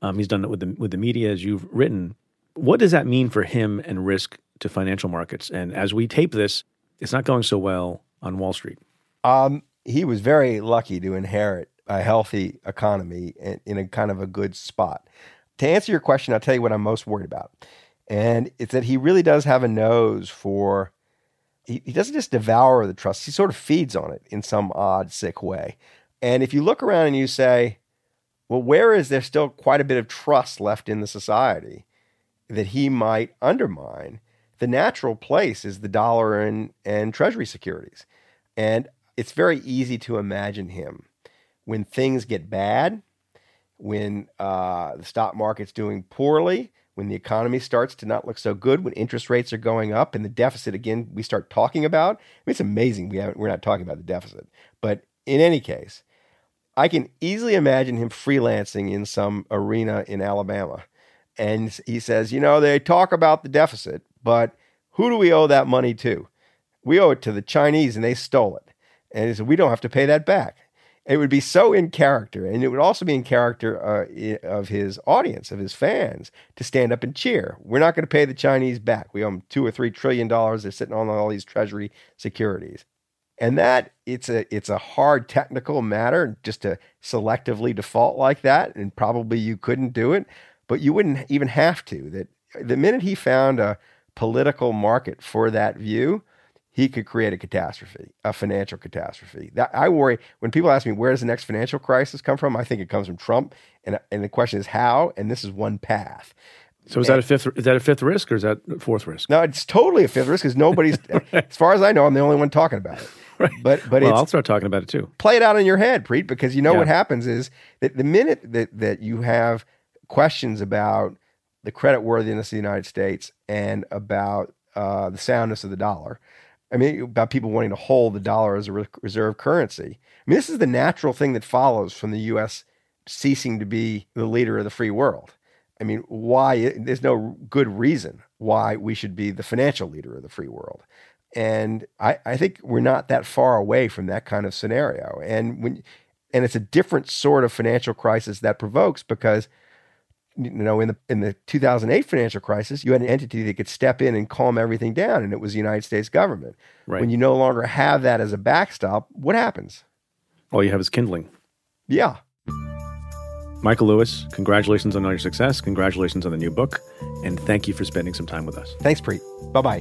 Um, he's done it with the, with the media, as you've written. What does that mean for him and risk to financial markets? And as we tape this, it's not going so well on Wall Street. Um, he was very lucky to inherit a healthy economy in, in a kind of a good spot. To answer your question, I'll tell you what I'm most worried about. And it's that he really does have a nose for, he, he doesn't just devour the trust, he sort of feeds on it in some odd, sick way. And if you look around and you say, well, where is there still quite a bit of trust left in the society that he might undermine? The natural place is the dollar and, and treasury securities. And it's very easy to imagine him when things get bad, when uh, the stock market's doing poorly, when the economy starts to not look so good, when interest rates are going up and the deficit, again, we start talking about. I mean, it's amazing we haven't, we're not talking about the deficit. But in any case, I can easily imagine him freelancing in some arena in Alabama. And he says, you know, they talk about the deficit, but who do we owe that money to? We owe it to the Chinese and they stole it. And he said, we don't have to pay that back. It would be so in character, and it would also be in character uh, of his audience, of his fans, to stand up and cheer. We're not going to pay the Chinese back. We owe them two or three trillion dollars. They're sitting on all these treasury securities. And that, it's a it's a hard technical matter just to selectively default like that, and probably you couldn't do it, but you wouldn't even have to. That the minute he found a political market for that view, he could create a catastrophe, a financial catastrophe. That, I worry, when people ask me, where does the next financial crisis come from? I think it comes from Trump, and and the question is how, and this is one path. So is and, that a fifth? Is that a fifth risk, or is that a fourth risk? No, it's totally a fifth risk because nobody's, right. As far as I know, I'm the only one talking about it. Right. But but well, it's, I'll start talking about it too. Play it out in your head, Preet, because you know yeah. what happens is that the minute that that you have questions about the creditworthiness of the United States and about uh, the soundness of the dollar. I mean, about people wanting to hold the dollar as a reserve currency. I mean, this is the natural thing that follows from the U S ceasing to be the leader of the free world. I mean, why? There's no good reason why we should be the financial leader of the free world. And I, I think we're not that far away from that kind of scenario. And when, and it's a different sort of financial crisis that provokes because, you know, in the in the two thousand eight financial crisis, you had an entity that could step in and calm everything down, and it was the United States government. Right. When you no longer have that as a backstop, what happens? All you have is kindling. Yeah. Michael Lewis, congratulations on all your success. Congratulations on the new book. And thank you for spending some time with us. Thanks, Preet. Bye-bye.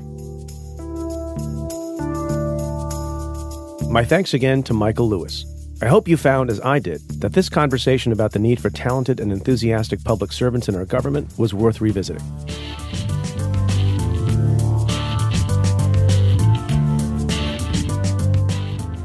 My thanks again to Michael Lewis. I hope you found, as I did, that this conversation about the need for talented and enthusiastic public servants in our government was worth revisiting.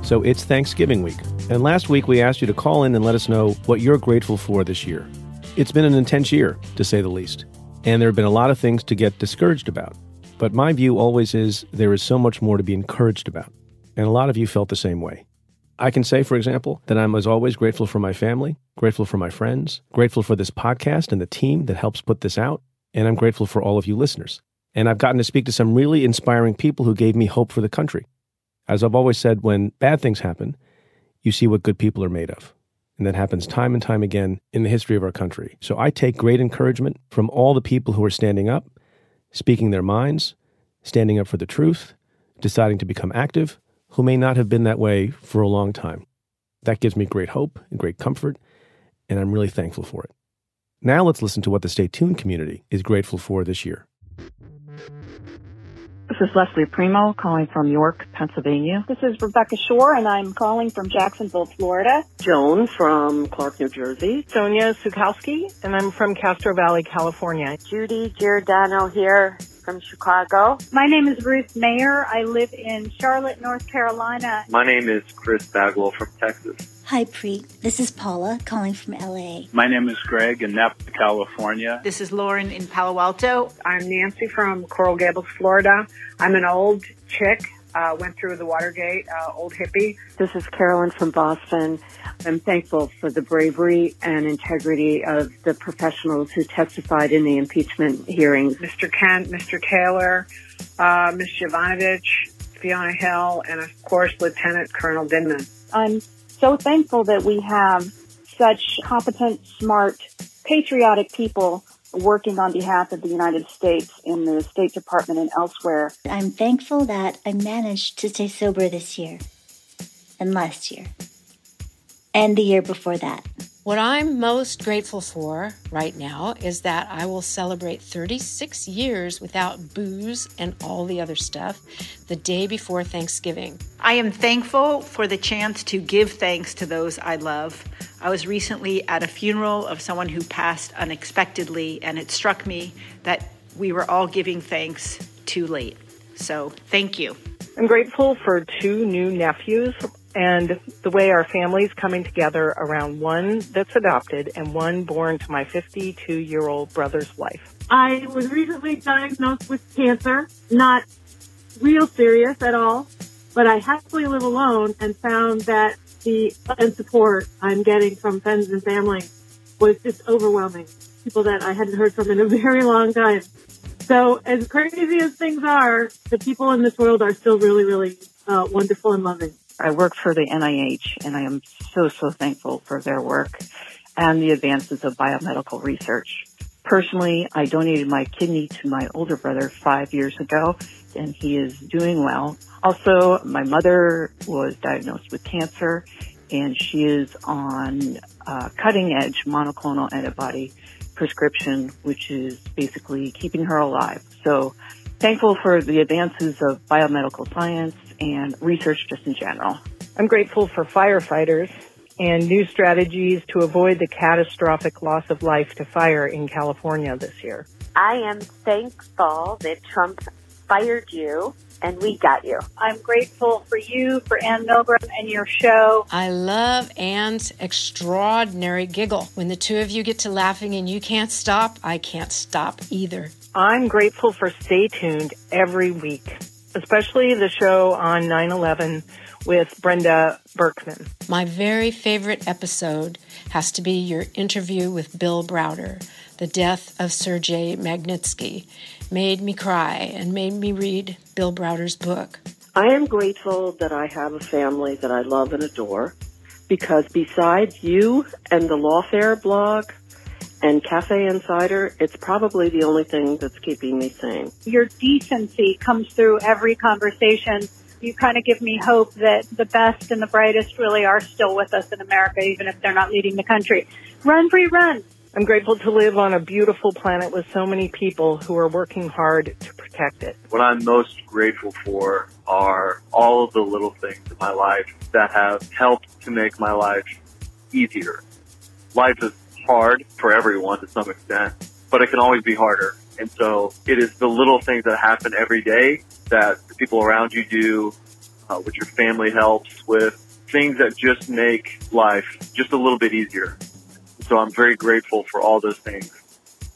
So it's Thanksgiving week, and last week we asked you to call in and let us know what you're grateful for this year. It's been an intense year, to say the least, and there have been a lot of things to get discouraged about. But my view always is there is so much more to be encouraged about, and a lot of you felt the same way. I can say, for example, that I'm as always grateful for my family, grateful for my friends, grateful for this podcast and the team that helps put this out, and I'm grateful for all of you listeners. And I've gotten to speak to some really inspiring people who gave me hope for the country. As I've always said, when bad things happen, you see what good people are made of. And that happens time and time again in the history of our country. So I take great encouragement from all the people who are standing up, speaking their minds, standing up for the truth, deciding to become active, who may not have been that way for a long time. That gives me great hope and great comfort, and I'm really thankful for it. Now let's listen to what the Stay Tuned community is grateful for this year. This is Leslie Primo calling from York, Pennsylvania. This is Rebecca Shore, and I'm calling from Jacksonville, Florida. Joan from Clark, New Jersey. Sonia Sukowski, and I'm from Castro Valley, California. Judy Giordano here. From Chicago. My name is Ruth Mayer. I live in Charlotte, North Carolina. My name is Chris Bagwell from Texas. Hi, Preet. This is Paula calling from L A. My name is Greg in Napa, California. This is Lauren in Palo Alto. I'm Nancy from Coral Gables, Florida. I'm an old chick. Uh, went through the Watergate, uh, old hippie. This is Carolyn from Boston. I'm thankful for the bravery and integrity of the professionals who testified in the impeachment hearings. Mister Kent, Mister Taylor, uh, Miz Jovanovich, Fiona Hill, and of course, Lieutenant Colonel Vindman. I'm so thankful that we have such competent, smart, patriotic people working on behalf of the United States in the State Department and elsewhere. I'm thankful that I managed to stay sober this year and last year and the year before that. What I'm most grateful for right now is that I will celebrate thirty-six years without booze and all the other stuff the day before Thanksgiving. I am thankful for the chance to give thanks to those I love. I was recently at a funeral of someone who passed unexpectedly, and it struck me that we were all giving thanks too late. So thank you. I'm grateful for two new nephews and the way our family's coming together around one that's adopted and one born to my fifty-two-year-old brother's wife. I was recently diagnosed with cancer, not real serious at all, but I happily live alone and found that the support I'm getting from friends and family was just overwhelming. People that I hadn't heard from in a very long time. So as crazy as things are, the people in this world are still really, really uh, wonderful and loving. I work for the N I H, and I am so, so thankful for their work and the advances of biomedical research. Personally, I donated my kidney to my older brother five years ago, and he is doing well. Also, my mother was diagnosed with cancer, and she is on uh, cutting-edge monoclonal antibody prescription, which is basically keeping her alive. So thankful for the advances of biomedical science and research just in general. I'm grateful for firefighters and new strategies to avoid the catastrophic loss of life to fire in California this year. I am thankful that Trump fired you and we got you. I'm grateful for you, for Ann Milgram and your show. I love Ann's extraordinary giggle. When the two of you get to laughing and you can't stop, I can't stop either. I'm grateful for Stay Tuned every week, especially the show on nine eleven with Brenda Berkman. My very favorite episode has to be your interview with Bill Browder. The death of Sergei Magnitsky made me cry and made me read Bill Browder's book. I am grateful that I have a family that I love and adore, because besides you and the Lawfare blog and Cafe Insider, it's probably the only thing that's keeping me sane. Your decency comes through every conversation. You kind of give me hope that the best and the brightest really are still with us in America, even if they're not leading the country. Run, free, run. I'm grateful to live on a beautiful planet with so many people who are working hard to protect it. What I'm most grateful for are all of the little things in my life that have helped to make my life easier. Life is hard for everyone to some extent, but it can always be harder. And so it is the little things that happen every day that the people around you do, uh, what your family helps with, things that just make life just a little bit easier. So I'm very grateful for all those things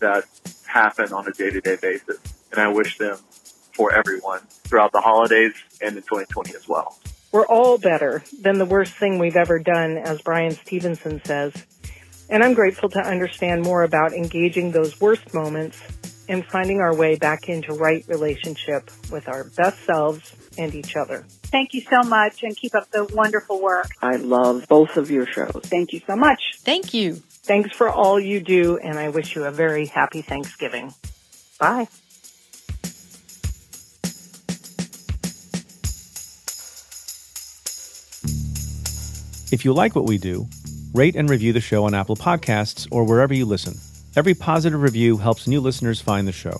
that happen on a day-to-day basis. And I wish them for everyone throughout the holidays and in twenty twenty as well. We're all better than the worst thing we've ever done, as Brian Stevenson says. And I'm grateful to understand more about engaging those worst moments and finding our way back into right relationship with our best selves and each other. Thank you so much, and keep up the wonderful work. I love both of your shows. Thank you so much. Thank you. Thanks for all you do, and I wish you a very happy Thanksgiving. Bye. If you like what we do, rate and review the show on Apple Podcasts or wherever you listen. Every positive review helps new listeners find the show.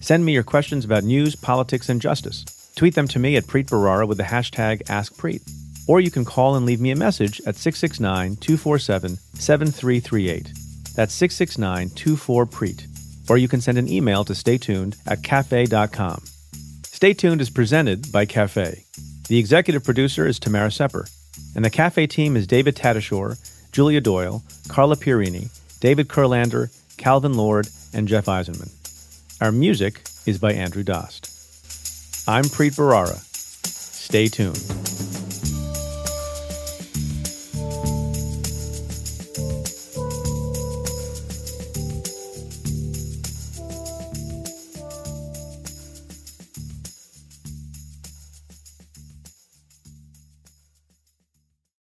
Send me your questions about news, politics, and justice. Tweet them to me at Preet Bharara with the hashtag AskPreet. Or you can call and leave me a message at six six nine, two four seven, seven three three eight. That's six six nine, two four, P R E E T. Or you can send an email to staytuned at cafe dot com. Stay Tuned is presented by Cafe. The executive producer is Tamara Sepper. And the Cafe team is David Tatishore, Julia Doyle, Carla Pierini, David Kurlander, Calvin Lord, and Jeff Eisenman. Our music is by Andrew Dost. I'm Preet Bharara. Stay tuned.